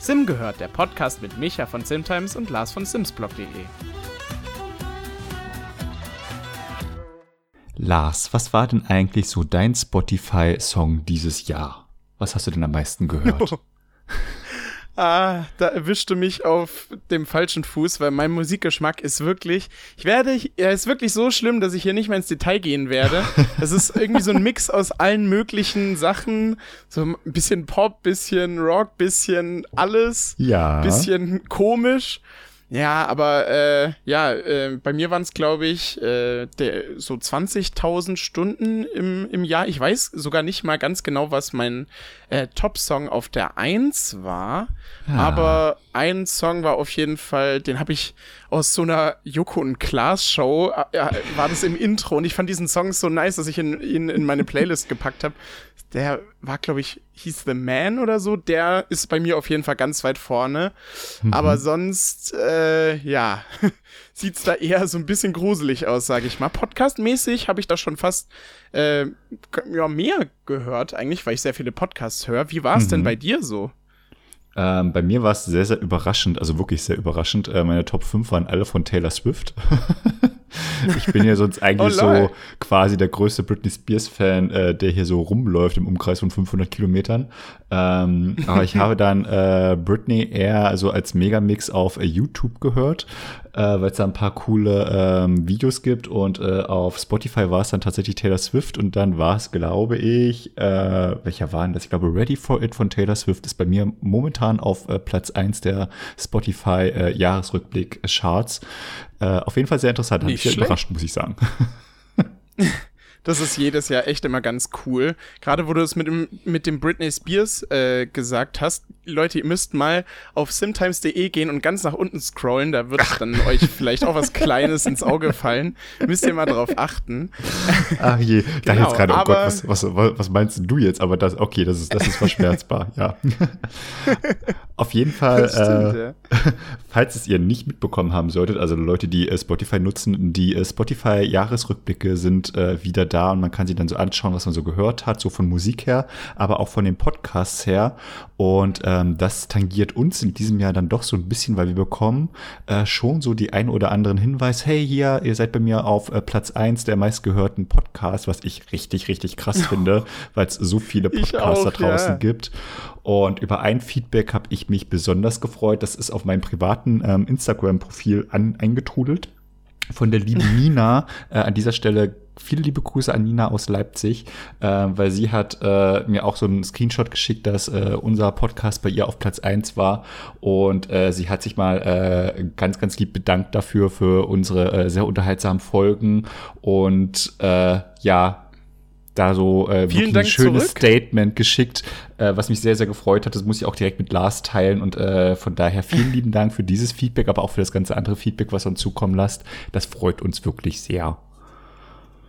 Simgehört, der Podcast mit Micha von SimTimes und Lars von simsblog.de. Lars, was war denn eigentlich so dein Spotify-Song dieses Jahr? Was hast du denn am meisten gehört? Da erwischte mich auf dem falschen Fuß, weil mein Musikgeschmack ist wirklich, er ist wirklich so schlimm, dass ich hier nicht mehr ins Detail gehen werde. Es ist irgendwie so ein Mix aus allen möglichen Sachen, so ein bisschen Pop, bisschen Rock, bisschen alles, bisschen komisch. Ja, aber bei mir waren es, glaube ich, so 20.000 Stunden im Jahr. Ich weiß sogar nicht mal ganz genau, was mein Top-Song auf der 1 war. Ja. Aber ein Song war auf jeden Fall, den habe ich aus so einer Joko und Klaas Show, war das im Intro. Und ich fand diesen Song so nice, dass ich ihn in meine Playlist gepackt habe. Der war, glaube ich, hieß The Man oder so. Der ist bei mir auf jeden Fall ganz weit vorne. Mhm. Aber sonst, sieht's da eher so ein bisschen gruselig aus, sage ich mal. Podcastmäßig habe ich da schon fast mehr gehört eigentlich, weil ich sehr viele Podcasts höre. Wie war es denn bei dir so? Bei mir war es sehr, sehr überraschend, also wirklich sehr überraschend. Meine Top 5 waren alle von Taylor Swift. Ich bin ja sonst eigentlich so quasi der größte Britney Spears-Fan, der hier so rumläuft im Umkreis von 500 Kilometern. Aber ich habe dann Britney eher also als Megamix auf YouTube gehört, weil es da ein paar coole Videos gibt. Und auf Spotify war es dann tatsächlich Taylor Swift. Und dann war es, glaube ich, welcher war denn das? Ich glaube, Ready for It von Taylor Swift ist bei mir momentan auf Platz 1 der Spotify-Jahresrückblick-Charts. Auf jeden Fall sehr interessant. Hat mich sehr überrascht, muss ich sagen. Das ist jedes Jahr echt immer ganz cool. Gerade wo du es mit dem Britney Spears gesagt hast, Leute, ihr müsst mal auf simtimes.de gehen und ganz nach unten scrollen, da wird dann euch vielleicht auch was Kleines ins Auge fallen. Müsst ihr mal drauf achten. Ach je, da jetzt gerade, oh Gott, was meinst du jetzt? Aber das ist verschmerzbar, ja. Auf jeden Fall, falls es ihr nicht mitbekommen haben solltet, also Leute, die Spotify nutzen, die Spotify-Jahresrückblicke sind wieder da und man kann sie dann so anschauen, was man so gehört hat, so von Musik her, aber auch von den Podcasts her. Und das tangiert uns in diesem Jahr dann doch so ein bisschen, weil wir bekommen schon so die ein oder anderen Hinweis, hey, hier, ihr seid bei mir auf Platz 1 der meistgehörten Podcasts, was ich richtig, richtig krass finde, weil es so viele Podcasts da draußen gibt. Und über ein Feedback habe ich mich besonders gefreut. Das ist auf meinem privaten Instagram-Profil eingetrudelt. Von der lieben Nina. An dieser Stelle viele liebe Grüße an Nina aus Leipzig, weil sie hat mir auch so einen Screenshot geschickt, dass unser Podcast bei ihr auf Platz 1 war. Und sie hat sich mal ganz, ganz lieb bedankt dafür, für unsere sehr unterhaltsamen Folgen. Und da so wirklich ein schönes Statement geschickt, was mich sehr, sehr gefreut hat. Das muss ich auch direkt mit Lars teilen. Und von daher vielen lieben Dank für dieses Feedback, aber auch für das ganze andere Feedback, was uns zukommen lasst. Das freut uns wirklich sehr.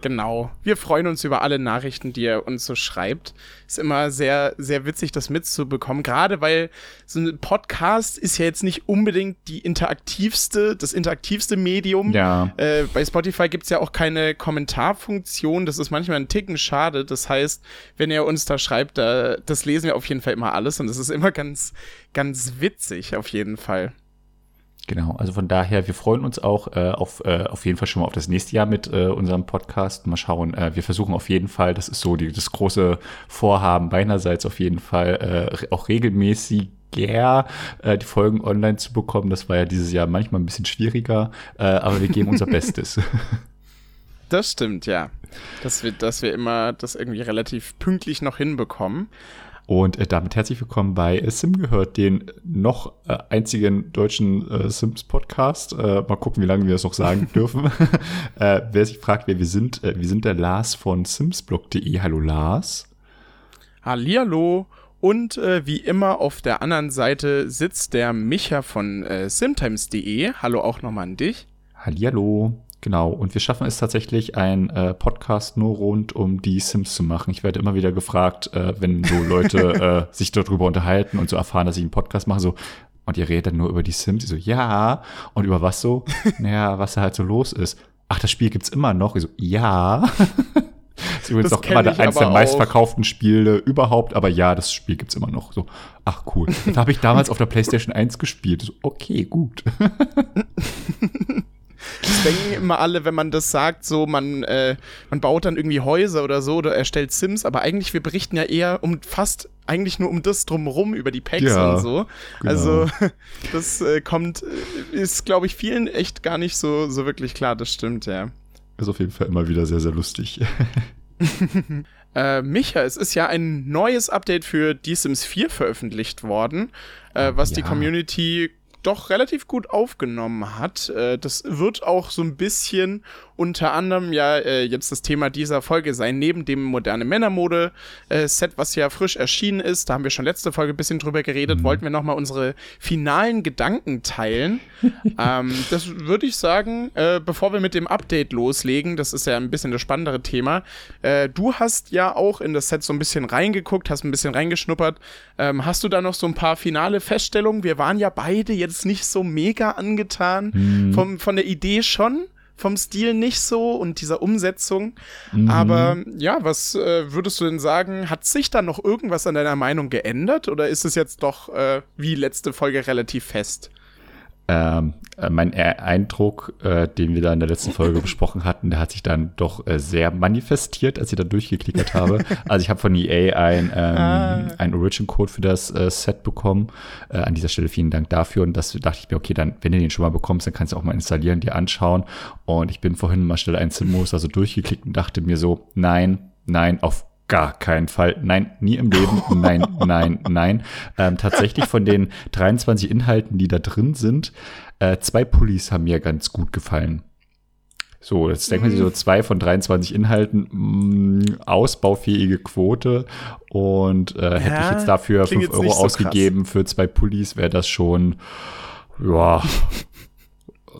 Genau. Wir freuen uns über alle Nachrichten, die ihr uns so schreibt. Ist immer sehr, sehr witzig, das mitzubekommen. Gerade weil so ein Podcast ist ja jetzt nicht unbedingt das interaktivste Medium. Ja. Bei Spotify gibt's ja auch keine Kommentarfunktion. Das ist manchmal ein Ticken schade. Das heißt, wenn ihr uns da schreibt, das lesen wir auf jeden Fall immer alles. Und das ist immer ganz, ganz witzig auf jeden Fall. Genau, also von daher, wir freuen uns auch auf jeden Fall schon mal auf das nächste Jahr mit unserem Podcast. Mal schauen, wir versuchen auf jeden Fall, das ist so das große Vorhaben meinerseits auf jeden Fall, auch regelmäßig die Folgen online zu bekommen. Das war ja dieses Jahr manchmal ein bisschen schwieriger, aber wir geben unser Bestes. Das stimmt, ja. Dass wir immer das irgendwie relativ pünktlich noch hinbekommen. Und damit herzlich willkommen bei Simgehört, den noch einzigen deutschen Sims-Podcast. Mal gucken, wie lange wir das noch sagen dürfen. Wer sich fragt, wer wir sind der Lars von simsblog.de. Hallo Lars. Hallihallo. Und wie immer auf der anderen Seite sitzt der Micha von simtimes.de. Hallo auch nochmal an dich. Hallihallo. Genau, und wir schaffen es tatsächlich, einen Podcast nur rund um die Sims zu machen. Ich werde immer wieder gefragt, wenn so Leute sich darüber unterhalten und so erfahren, dass ich einen Podcast mache, so, und ihr redet dann nur über die Sims? Ich so, ja. Und über was so? Naja, was da halt so los ist. Ach, das Spiel gibt's immer noch? Ich so, ja. Das ist übrigens das auch immer eines der meistverkauften Spiele überhaupt. Aber ja, das Spiel gibt's immer noch. So, ach cool. Das habe ich damals auf der PlayStation 1 gespielt. So, okay, gut. Das denken immer alle, wenn man das sagt, so man baut dann irgendwie Häuser oder so oder erstellt Sims, aber eigentlich, wir berichten ja eher eigentlich nur um das drumherum, über die Packs und so. Genau. Also das ist, glaube ich, vielen echt gar nicht so wirklich klar, das stimmt, ja. Ist auf jeden Fall immer wieder sehr, sehr lustig. Micha, es ist ja ein neues Update für Die Sims 4 veröffentlicht worden, was die Community doch relativ gut aufgenommen hat. Das wird auch so ein bisschen unter anderem jetzt das Thema dieser Folge sein, neben dem moderne Männermode-Set, was ja frisch erschienen ist. Da haben wir schon letzte Folge ein bisschen drüber geredet. Wollten wir nochmal unsere finalen Gedanken teilen. Das würde ich sagen, bevor wir mit dem Update loslegen, das ist ja ein bisschen das spannendere Thema. Du hast ja auch in das Set so ein bisschen reingeguckt, hast ein bisschen reingeschnuppert. Hast du da noch so ein paar finale Feststellungen? Wir waren ja beide jetzt nicht so mega angetan von der Idee schon. Vom Stil nicht so und dieser Umsetzung. Aber ja, was würdest du denn sagen? Hat sich da noch irgendwas an deiner Meinung geändert? Oder ist es jetzt doch wie letzte Folge relativ fest? Mein Eindruck, den wir da in der letzten Folge besprochen hatten, der hat sich dann doch sehr manifestiert, als ich da durchgeklickert habe. Also ich habe von EA einen Origin-Code für das Set bekommen. An dieser Stelle vielen Dank dafür. Und das dachte ich mir, okay, dann, wenn du den schon mal bekommst, dann kannst du auch mal installieren, dir anschauen. Und ich bin vorhin mal schnell einen Sim-Modus also durchgeklickt und dachte mir so, nein, auf gar keinen Fall. Nein, nie im Leben. Nein. Tatsächlich von den 23 Inhalten, die da drin sind, 2 Pullis haben mir ganz gut gefallen. So, jetzt denkt man sich so 2 von 23 Inhalten, ausbaufähige Quote. Und hätte ich jetzt dafür 5 Euro ausgegeben für 2 Pullis, wäre das schon, ja,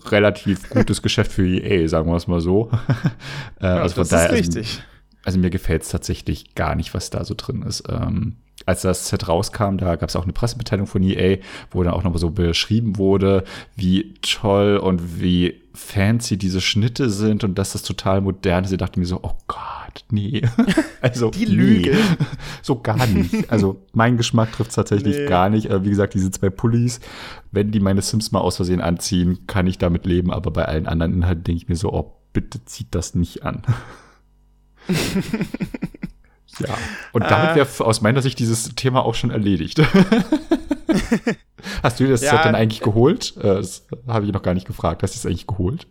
relativ gutes Geschäft für EA, sagen wir es mal so. Also das von daher, ist richtig. Also mir gefällt es tatsächlich gar nicht, was da so drin ist. Als das Set rauskam, da gab es auch eine Pressemitteilung von EA, wo dann auch nochmal so beschrieben wurde, wie toll und wie fancy diese Schnitte sind und dass das total modern ist. Ich dachte mir so, oh Gott, nee. Also die Lüge. Nee. So gar nicht. Also mein Geschmack trifft es tatsächlich gar nicht. Wie gesagt, diese 2 Pullis, wenn die meine Sims mal aus Versehen anziehen, kann ich damit leben. Aber bei allen anderen Inhalten denke ich mir so, oh, bitte zieht das nicht an. Ja, und damit wäre aus meiner Sicht dieses Thema auch schon erledigt. Hast du das Set denn eigentlich geholt? Das habe ich noch gar nicht gefragt. Hast du es eigentlich geholt?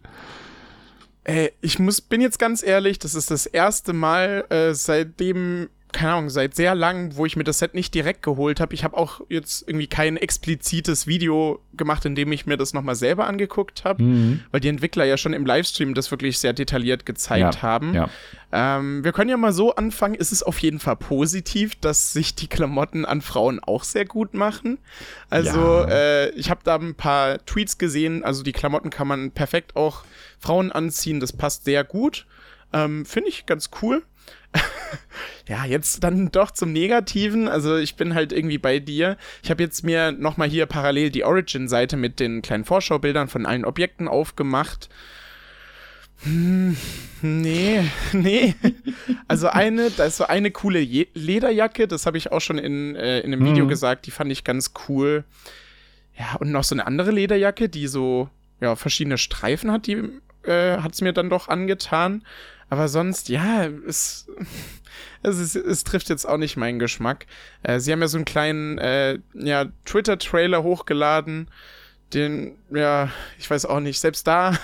Ich bin jetzt ganz ehrlich, das ist das erste Mal seitdem, keine Ahnung, seit sehr lang, wo ich mir das Set nicht direkt geholt habe. Ich habe auch jetzt irgendwie kein explizites Video gemacht, in dem ich mir das nochmal selber angeguckt habe, weil die Entwickler ja schon im Livestream das wirklich sehr detailliert gezeigt haben. Ja. Wir können ja mal so anfangen, es ist auf jeden Fall positiv, dass sich die Klamotten an Frauen auch sehr gut machen. Also ich habe da ein paar Tweets gesehen, also die Klamotten kann man perfekt auch Frauen anziehen, das passt sehr gut. Finde ich ganz cool. Ja, jetzt dann doch zum Negativen. Also ich bin halt irgendwie bei dir. Ich habe jetzt mir nochmal hier parallel die Origin-Seite mit den kleinen Vorschaubildern von allen Objekten aufgemacht. Nee. Also da ist so eine coole Lederjacke, das habe ich auch schon in einem Video gesagt, die fand ich ganz cool. Ja, und noch so eine andere Lederjacke, die so verschiedene Streifen hat, die hat es mir dann doch angetan. Aber sonst, es trifft jetzt auch nicht meinen Geschmack. Sie haben ja so einen kleinen Twitter-Trailer hochgeladen, den, ich weiß auch nicht, selbst da,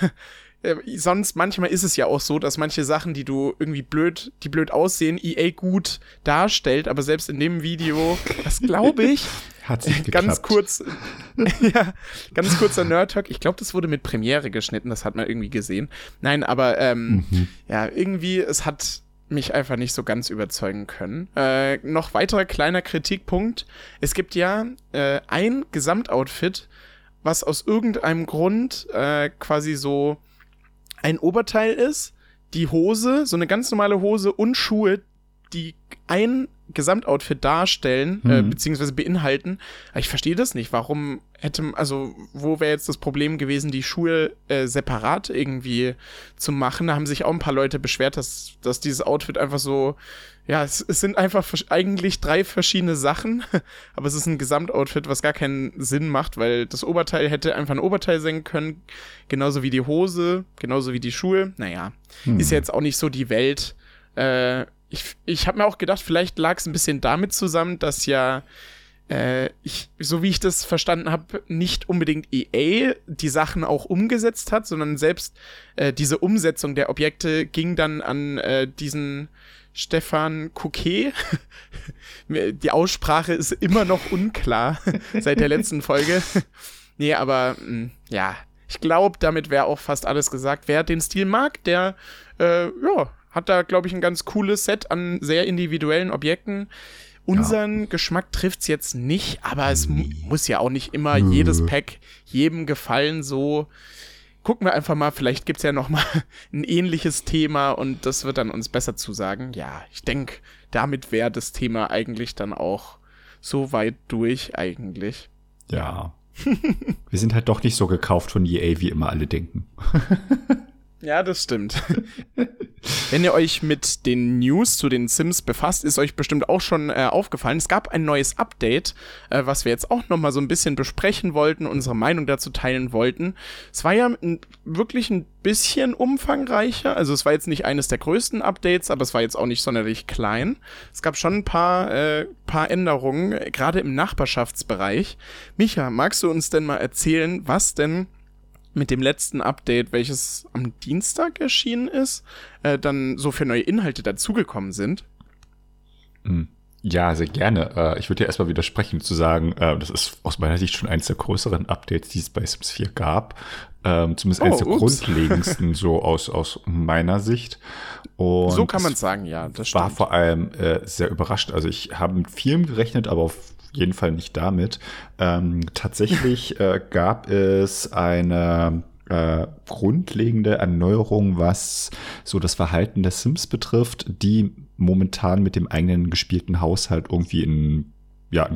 sonst manchmal ist es ja auch so, dass manche Sachen, die du irgendwie blöd aussehen, EA gut darstellt, aber selbst in dem Video, das glaube ich, hat sich geklappt. Ganz kurzer Nerd-Talk. Ich glaube, das wurde mit Premiere geschnitten, das hat man irgendwie gesehen. Nein, aber irgendwie, es hat mich einfach nicht so ganz überzeugen können. Noch weiterer kleiner Kritikpunkt. Es gibt ja ein Gesamtoutfit, was aus irgendeinem Grund quasi so ein Oberteil ist, die Hose, so eine ganz normale Hose und Schuhe, die ein Gesamtoutfit darstellen, beziehungsweise beinhalten. Aber ich verstehe das nicht. Warum wo wäre jetzt das Problem gewesen, die Schuhe separat irgendwie zu machen? Da haben sich auch ein paar Leute beschwert, dass dieses Outfit einfach so, ja, es sind einfach eigentlich 3 verschiedene Sachen, aber es ist ein Gesamtoutfit, was gar keinen Sinn macht, weil das Oberteil hätte einfach ein Oberteil sein können, genauso wie die Hose, genauso wie die Schuhe. Naja, ist ja jetzt auch nicht so die Welt. Ich habe mir auch gedacht, vielleicht lag es ein bisschen damit zusammen, dass ja, so wie ich das verstanden habe, nicht unbedingt EA die Sachen auch umgesetzt hat, sondern selbst diese Umsetzung der Objekte ging dann an diesen Stefan Kouquet. Die Aussprache ist immer noch unklar seit der letzten Folge. Nee, aber ja, ich glaube, damit wäre auch fast alles gesagt. Wer den Stil mag, der hat da, glaube ich, ein ganz cooles Set an sehr individuellen Objekten. Unseren Geschmack trifft's jetzt nicht, aber es muss ja auch nicht immer jedes Pack jedem gefallen. So, gucken wir einfach mal, vielleicht gibt's ja noch mal ein ähnliches Thema und das wird dann uns besser zusagen. Ja, ich denke, damit wäre das Thema eigentlich dann auch so weit durch eigentlich. Ja, wir sind halt doch nicht so gekauft von EA, wie immer alle denken. Ja, das stimmt. Wenn ihr euch mit den News zu den Sims befasst, ist euch bestimmt auch schon aufgefallen. Es gab ein neues Update, was wir jetzt auch nochmal so ein bisschen besprechen wollten, unsere Meinung dazu teilen wollten. Es war ja wirklich ein bisschen umfangreicher. Also es war jetzt nicht eines der größten Updates, aber es war jetzt auch nicht sonderlich klein. Es gab schon ein paar Änderungen, gerade im Nachbarschaftsbereich. Micha, magst du uns denn mal erzählen, was denn mit dem letzten Update, welches am Dienstag erschienen ist, dann so für neue Inhalte dazugekommen sind? Ja, sehr gerne. Ich würde ja erstmal widersprechen zu sagen, das ist aus meiner Sicht schon eines der größeren Updates, die es bei Sims 4 gab. Zumindest eines der grundlegendsten, so aus meiner Sicht. Und so kann man es sagen, ja. Das war vor allem sehr überrascht. Also ich habe mit vielem gerechnet, aber auf jeden Fall nicht damit. Tatsächlich gab es eine grundlegende Erneuerung, was so das Verhalten der Sims betrifft, die momentan mit dem eigenen gespielten Haushalt irgendwie in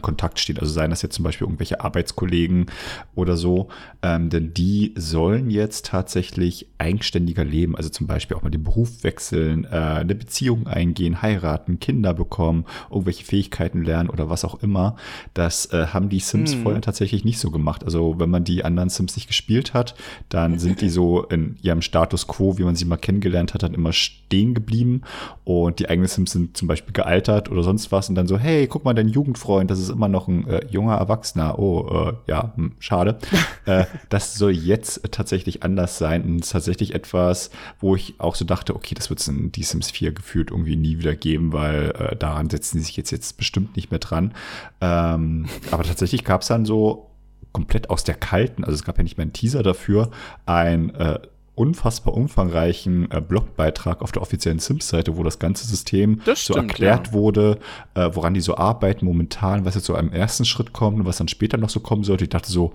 Kontakt steht. Also seien das jetzt zum Beispiel irgendwelche Arbeitskollegen oder so, denn die sollen jetzt tatsächlich eigenständiger leben, also zum Beispiel auch mal den Beruf wechseln, eine Beziehung eingehen, heiraten, Kinder bekommen, irgendwelche Fähigkeiten lernen oder was auch immer. Das haben die Sims vorher tatsächlich nicht so gemacht. Also wenn man die anderen Sims nicht gespielt hat, dann sind die so in ihrem Status quo, wie man sie mal kennengelernt hat, dann immer stehen geblieben und die eigenen Sims sind zum Beispiel gealtert oder sonst was und dann so, hey, guck mal, dein Jugendfreund, das ist immer noch ein junger Erwachsener. Schade. Das soll jetzt tatsächlich anders sein und tatsächlich etwas, wo ich auch so dachte, okay, das wird es in Die Sims 4 gefühlt irgendwie nie wieder geben, weil daran setzen sie sich jetzt bestimmt nicht mehr dran. Aber tatsächlich gab es dann so komplett aus der Kalten, also es gab ja nicht mehr einen Teaser dafür, ein unfassbar umfangreichen Blogbeitrag auf der offiziellen Sims-Seite, wo das ganze System wurde, woran die so arbeiten momentan, was jetzt so im ersten Schritt kommt und was dann später noch so kommen sollte. Ich dachte so,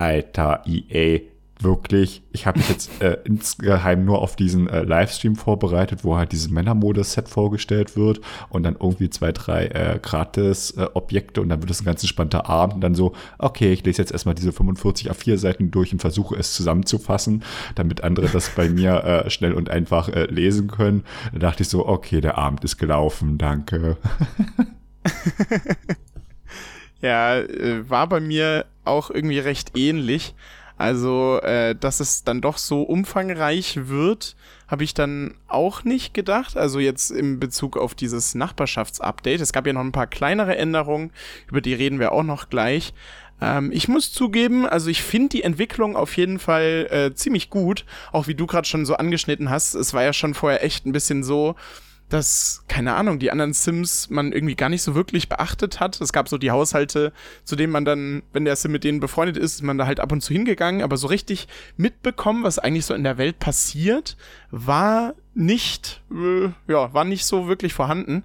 alter EA, wirklich, ich habe mich jetzt insgeheim nur auf diesen Livestream vorbereitet, wo halt dieses Männermode-Set vorgestellt wird und dann irgendwie 2, 3 gratis Objekte und dann wird das ein ganz entspannter Abend und dann so, okay, ich lese jetzt erstmal diese 45 A4 Seiten durch und versuche es zusammenzufassen, damit andere das bei mir schnell und einfach lesen können. Da dachte ich so, okay, der Abend ist gelaufen, danke. Ja, war bei mir auch irgendwie recht ähnlich. Also, dass es dann doch so umfangreich wird, habe ich dann auch nicht gedacht. Also jetzt im Bezug auf dieses Nachbarschaftsupdate. Es gab ja noch ein paar kleinere Änderungen, über die reden wir auch noch gleich. Ich muss zugeben, also ich finde die Entwicklung auf jeden Fall ziemlich gut. Auch wie du gerade schon so angeschnitten hast, es war ja schon vorher echt ein bisschen so, dass, keine Ahnung, die anderen Sims man irgendwie gar nicht so wirklich beachtet hat. Es gab so die Haushalte, zu denen man dann, wenn der Sim mit denen befreundet ist, ist man da halt ab und zu hingegangen, aber so richtig mitbekommen, was eigentlich so in der Welt passiert, war nicht so wirklich vorhanden.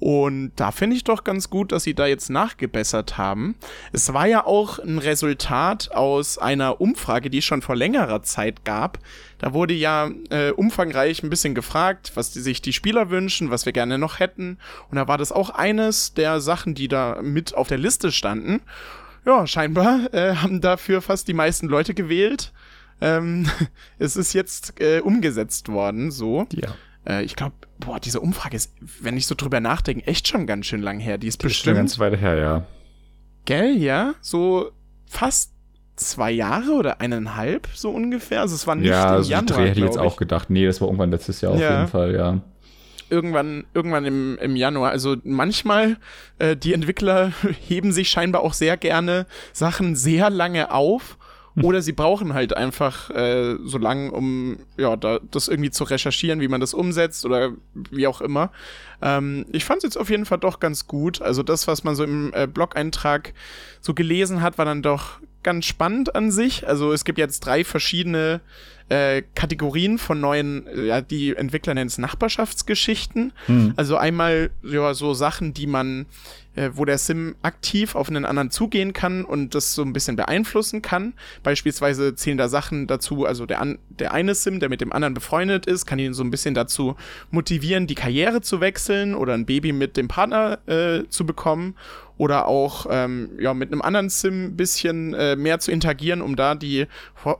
Und da finde ich doch ganz gut, dass sie da jetzt nachgebessert haben. Es war ja auch ein Resultat aus einer Umfrage, die es schon vor längerer Zeit gab. Da wurde ja umfangreich ein bisschen gefragt, was sich die Spieler wünschen, was wir gerne noch hätten. Und da war das auch eines der Sachen, die da mit auf der Liste standen. Ja, scheinbar haben dafür fast die meisten Leute gewählt. Es ist jetzt umgesetzt worden, so. Ja. Ich glaube, diese Umfrage ist, wenn ich so drüber nachdenke, echt schon ganz schön lang her. Die ist bestimmt schon ganz weit her, ja. Gell, ja? So fast 2 Jahre oder 1,5, so ungefähr. Also es war nicht im Januar, Dreh hätte ich jetzt auch gedacht. Nee, das war irgendwann letztes Jahr auf jeden Fall, ja. Irgendwann im Januar. Also manchmal, die Entwickler heben sich scheinbar auch sehr gerne Sachen sehr lange auf. Oder sie brauchen halt einfach so lang, um das irgendwie zu recherchieren, wie man das umsetzt oder wie auch immer. Ich fand es jetzt auf jeden Fall doch ganz gut. Also das, was man so im Blog-Eintrag so gelesen hat, war dann doch ganz spannend an sich. Also es gibt jetzt 3 verschiedene Kategorien von neuen, die Entwickler nennen es Nachbarschaftsgeschichten. Mhm. Also einmal so Sachen, die man, wo der Sim aktiv auf einen anderen zugehen kann und das so ein bisschen beeinflussen kann. Beispielsweise zählen da Sachen dazu, also der eine Sim, der mit dem anderen befreundet ist, kann ihn so ein bisschen dazu motivieren, die Karriere zu wechseln oder ein Baby mit dem Partner zu bekommen oder auch mit einem anderen Sim ein bisschen mehr zu interagieren, um da die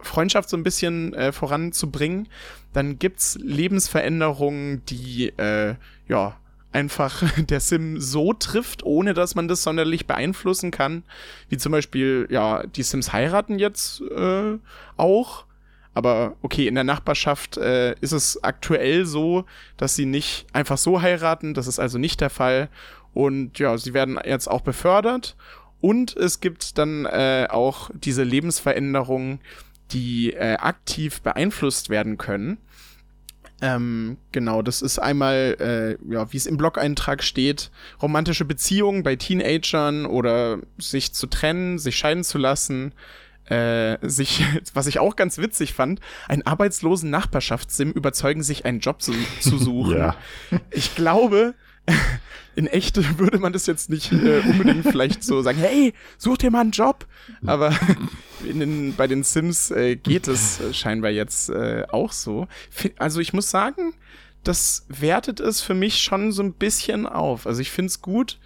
Freundschaft so ein bisschen voranzubringen. Dann gibt's Lebensveränderungen, die einfach der Sim so trifft, ohne dass man das sonderlich beeinflussen kann. Wie zum Beispiel, die Sims heiraten jetzt auch. Aber okay, in der Nachbarschaft ist es aktuell so, dass sie nicht einfach so heiraten. Das ist also nicht der Fall. Und sie werden jetzt auch befördert. Und es gibt dann auch diese Lebensveränderungen, die aktiv beeinflusst werden können. Das ist einmal, wie es im Blog-Eintrag steht, romantische Beziehungen bei Teenagern oder sich zu trennen, sich scheiden zu lassen, was ich auch ganz witzig fand, einen arbeitslosen Nachbarschaftssim überzeugen, sich einen Job zu suchen. Ja. Ich glaube, in echt würde man das jetzt nicht unbedingt vielleicht so sagen, hey, such dir mal einen Job. Aber bei den Sims geht es scheinbar jetzt auch so. Also ich muss sagen, das wertet es für mich schon so ein bisschen auf. Also ich finde es gut,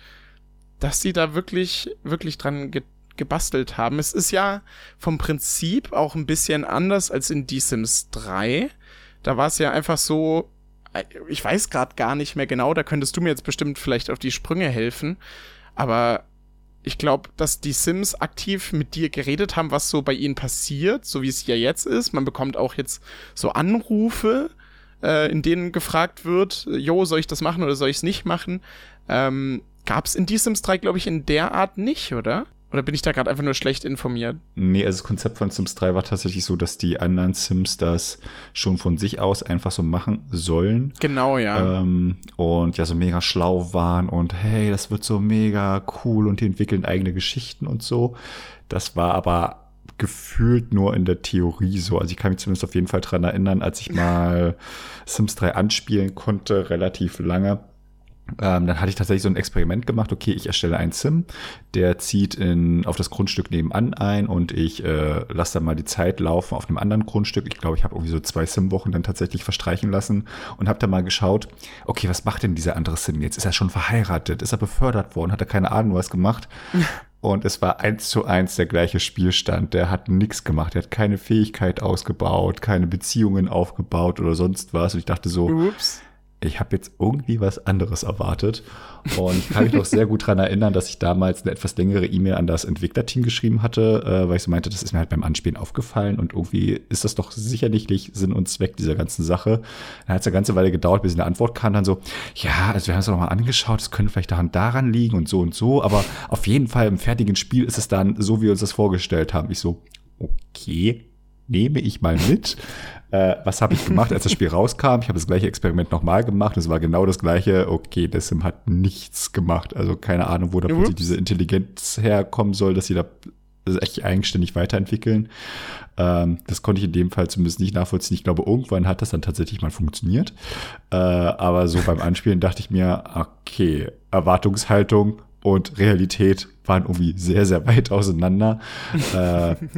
dass sie da wirklich, wirklich dran gebastelt haben. Es ist ja vom Prinzip auch ein bisschen anders als in Die Sims 3. Da war es ja einfach so, ich weiß gerade gar nicht mehr genau, da könntest du mir jetzt bestimmt vielleicht auf die Sprünge helfen, aber ich glaube, dass die Sims aktiv mit dir geredet haben, was so bei ihnen passiert, so wie es ja jetzt ist. Man bekommt auch jetzt so Anrufe, in denen gefragt wird, soll ich das machen oder soll ich es nicht machen? Gab's in Die Sims 3, glaube ich, in der Art nicht, oder? Oder bin ich da gerade einfach nur schlecht informiert? Nee, also das Konzept von Sims 3 war tatsächlich so, dass die anderen Sims das schon von sich aus einfach so machen sollen. Genau, ja. Und so mega schlau waren und hey, das wird so mega cool und die entwickeln eigene Geschichten und so. Das war aber gefühlt nur in der Theorie so. Also ich kann mich zumindest auf jeden Fall dran erinnern, als ich mal Sims 3 anspielen konnte, relativ lange. Dann hatte ich tatsächlich so ein Experiment gemacht. Okay, ich erstelle einen Sim, der zieht auf das Grundstück nebenan ein und ich lasse dann mal die Zeit laufen auf einem anderen Grundstück. Ich glaube, ich habe irgendwie so 2 Sim-Wochen dann tatsächlich verstreichen lassen und habe dann mal geschaut, okay, was macht denn dieser andere Sim jetzt? Ist er schon verheiratet? Ist er befördert worden? Hat er keine Ahnung, was gemacht? Und es war 1:1 der gleiche Spielstand. Der hat nichts gemacht. Der hat keine Fähigkeit ausgebaut, keine Beziehungen aufgebaut oder sonst was. Und ich dachte so, ups. Ich habe jetzt irgendwie was anderes erwartet und ich kann mich noch sehr gut daran erinnern, dass ich damals eine etwas längere E-Mail an das Entwicklerteam geschrieben hatte, weil ich so meinte, das ist mir halt beim Anspielen aufgefallen und irgendwie ist das doch sicherlich Sinn und Zweck dieser ganzen Sache. Dann hat es eine ganze Weile gedauert, bis eine Antwort kam, dann so, wir haben es doch mal angeschaut, es könnte vielleicht daran liegen und so, aber auf jeden Fall im fertigen Spiel ist es dann so, wie wir uns das vorgestellt haben. Ich so, okay, nehme ich mal mit. Was habe ich gemacht, als das Spiel rauskam? Ich habe das gleiche Experiment nochmal gemacht. Es war genau das gleiche. Okay, der Sim hat nichts gemacht. Also keine Ahnung, wo da plötzlich diese Intelligenz herkommen soll, dass sie da echt eigenständig weiterentwickeln. Das konnte ich in dem Fall zumindest nicht nachvollziehen. Ich glaube, irgendwann hat das dann tatsächlich mal funktioniert. Aber so beim Anspielen dachte ich mir, okay, Erwartungshaltung und Realität waren irgendwie sehr, sehr weit auseinander.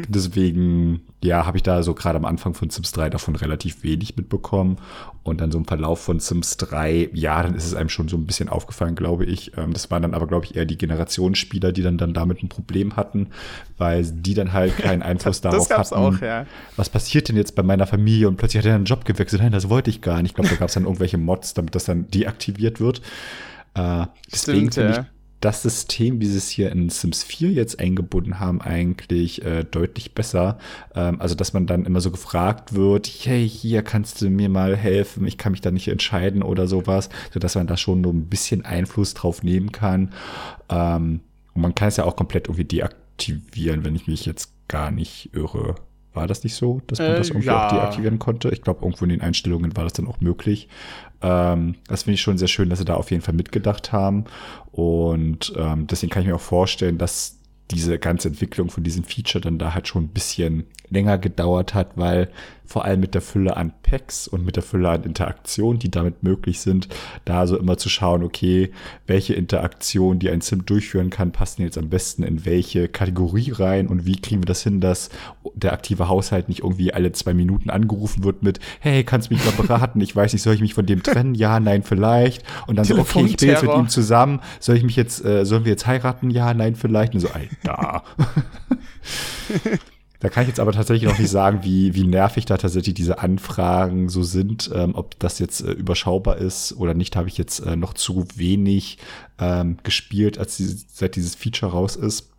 Deswegen, ja, habe ich da so gerade am Anfang von Sims 3 davon relativ wenig mitbekommen. Und dann so im Verlauf von Sims 3, ja, dann ist es einem schon so ein bisschen aufgefallen, glaube ich. Das waren dann aber, glaube ich, eher die Generationsspieler, die dann damit ein Problem hatten, weil die dann halt keinen Einfluss darauf hatten. Das gab's auch, ja. Was passiert denn jetzt bei meiner Familie? Und plötzlich hat er einen Job gewechselt. Nein, das wollte ich gar nicht. Ich glaube, da gab's dann irgendwelche Mods, damit das dann deaktiviert wird. Deswegen finde ich das System, wie sie es hier in Sims 4 jetzt eingebunden haben, eigentlich deutlich besser. Also, dass man dann immer so gefragt wird, hey, hier kannst du mir mal helfen, ich kann mich da nicht entscheiden oder sowas, sodass man da schon so ein bisschen Einfluss drauf nehmen kann. Und man kann es ja auch komplett irgendwie deaktivieren, wenn ich mich jetzt gar nicht irre. War das nicht so, dass man das irgendwie auch deaktivieren konnte? Ich glaube, irgendwo in den Einstellungen war das dann auch möglich. Das finde ich schon sehr schön, dass sie da auf jeden Fall mitgedacht haben. Und deswegen kann ich mir auch vorstellen, dass diese ganze Entwicklung von diesem Feature dann da halt schon ein bisschen länger gedauert hat, weil vor allem mit der Fülle an Packs und mit der Fülle an Interaktionen, die damit möglich sind, da so immer zu schauen, okay, welche Interaktion, die ein Sim durchführen kann, passen jetzt am besten in welche Kategorie rein und wie kriegen wir das hin, dass der aktive Haushalt nicht irgendwie alle 2 Minuten angerufen wird mit, hey, kannst du mich mal beraten? Ich weiß nicht, soll ich mich von dem trennen? Ja, nein, vielleicht. Und dann so, okay, ich bin jetzt mit ihm zusammen. Soll ich mich jetzt, sollen wir jetzt heiraten? Ja, nein, vielleicht. Und so, Alter. Da kann ich jetzt aber tatsächlich noch nicht sagen, wie nervig da tatsächlich diese Anfragen so sind. Ob das jetzt überschaubar ist oder nicht, habe ich jetzt noch zu wenig gespielt, seit dieses Feature raus ist.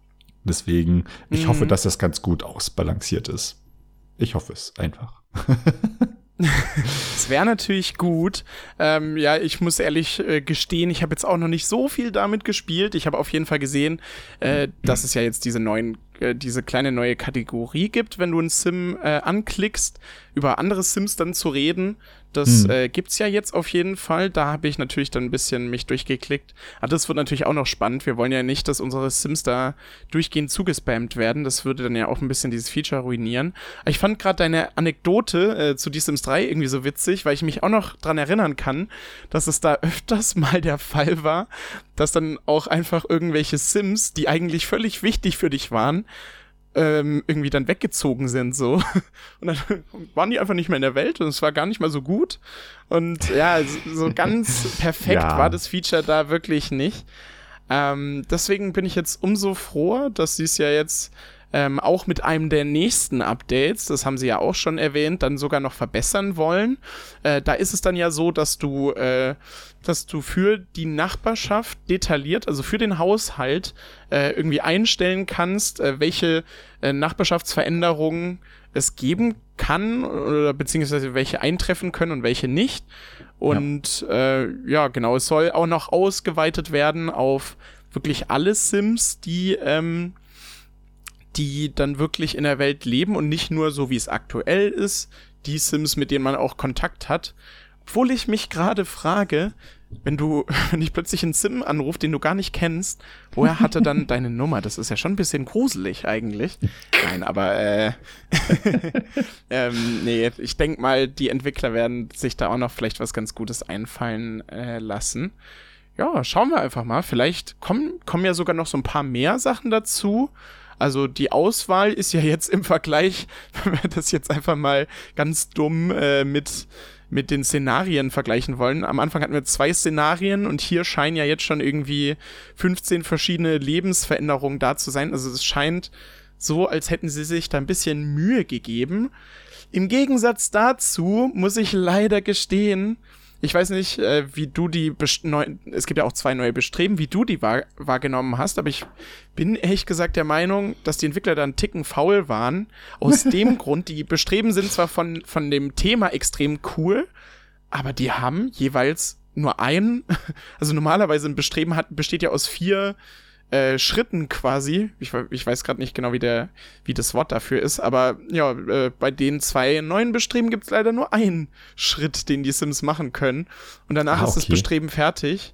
Deswegen, ich hoffe, dass das ganz gut ausbalanciert ist. Ich hoffe es einfach. Es wäre natürlich gut. Ja, ich muss ehrlich gestehen, ich habe jetzt auch noch nicht so viel damit gespielt. Ich habe auf jeden Fall gesehen, dass es ja jetzt diese kleine neue Kategorie gibt, wenn du einen Sim anklickst, über andere Sims dann zu reden. Das gibt's ja jetzt auf jeden Fall. Da habe ich natürlich dann ein bisschen mich durchgeklickt. Aber das wird natürlich auch noch spannend. Wir wollen ja nicht, dass unsere Sims da durchgehend zugespammt werden. Das würde dann ja auch ein bisschen dieses Feature ruinieren. Aber ich fand gerade deine Anekdote zu Die Sims 3 irgendwie so witzig, weil ich mich auch noch dran erinnern kann, dass es da öfters mal der Fall war, dass dann auch einfach irgendwelche Sims, die eigentlich völlig wichtig für dich waren, irgendwie dann weggezogen sind, so. Und dann waren die einfach nicht mehr in der Welt und es war gar nicht mal so gut. Und ja, so ganz perfekt war das Feature da wirklich nicht. Deswegen bin ich jetzt umso froher, dass sie es ja jetzt auch mit einem der nächsten Updates, das haben sie ja auch schon erwähnt, dann sogar noch verbessern wollen. Da ist es dann ja so, dass du für die Nachbarschaft detailliert, also für den Haushalt, irgendwie einstellen kannst, welche Nachbarschaftsveränderungen es geben kann oder beziehungsweise welche eintreffen können und welche nicht. Und ja, genau, es soll auch noch ausgeweitet werden auf wirklich alle Sims, die dann wirklich in der Welt leben und nicht nur so, wie es aktuell ist, die Sims, mit denen man auch Kontakt hat. Obwohl ich mich gerade frage, wenn ich plötzlich einen Sim anrufe, den du gar nicht kennst, woher hat er dann deine Nummer? Das ist ja schon ein bisschen gruselig eigentlich. Nein, aber nee, ich denke mal, die Entwickler werden sich da auch noch vielleicht was ganz Gutes einfallen lassen. Ja, schauen wir einfach mal. Vielleicht kommen ja sogar noch so ein paar mehr Sachen dazu. Also die Auswahl ist ja jetzt im Vergleich, wenn wir das jetzt einfach mal ganz dumm mit den Szenarien vergleichen wollen. Am Anfang hatten wir 2 Szenarien und hier scheinen ja jetzt schon irgendwie 15 verschiedene Lebensveränderungen da zu sein. Also es scheint so, als hätten sie sich da ein bisschen Mühe gegeben. Im Gegensatz dazu muss ich leider gestehen, ich weiß nicht, wie du die es gibt ja auch 2 neue Bestreben, wie du die wahrgenommen hast, aber ich bin ehrlich gesagt der Meinung, dass die Entwickler da einen Ticken faul waren. Aus dem Grund, die Bestreben sind zwar von dem Thema extrem cool, aber die haben jeweils nur einen, also normalerweise ein Bestreben besteht ja aus 4 Schritten quasi. Ich weiß gerade nicht genau, wie das Wort dafür ist, aber ja, bei den 2 neuen Bestreben gibt es leider nur einen Schritt, den die Sims machen können. Und danach ist das Bestreben fertig.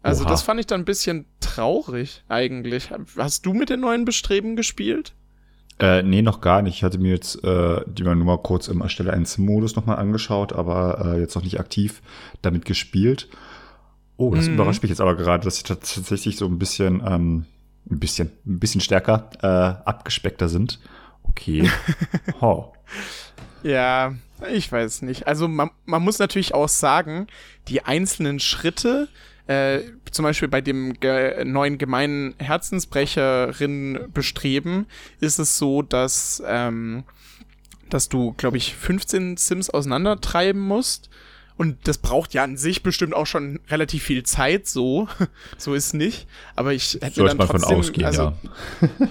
Also das fand ich dann ein bisschen traurig eigentlich. Hast du mit den neuen Bestreben gespielt? Nee, noch gar nicht. Ich hatte mir jetzt nur mal kurz im Erstelle 1-Modus nochmal angeschaut, aber jetzt noch nicht aktiv damit gespielt. Oh, das überrascht mich jetzt aber gerade, dass sie tatsächlich so ein bisschen stärker abgespeckter sind. Okay. Oh. Ja, ich weiß nicht. Also man muss natürlich auch sagen, die einzelnen Schritte, zum Beispiel bei dem neuen gemeinen Herzensbrecherin bestreben, ist es so, dass du, glaube ich, 15 Sims auseinandertreiben musst. Und das braucht ja an sich bestimmt auch schon relativ viel Zeit, so ist nicht. Aber ich hätte mir dann trotzdem, ausgehen, also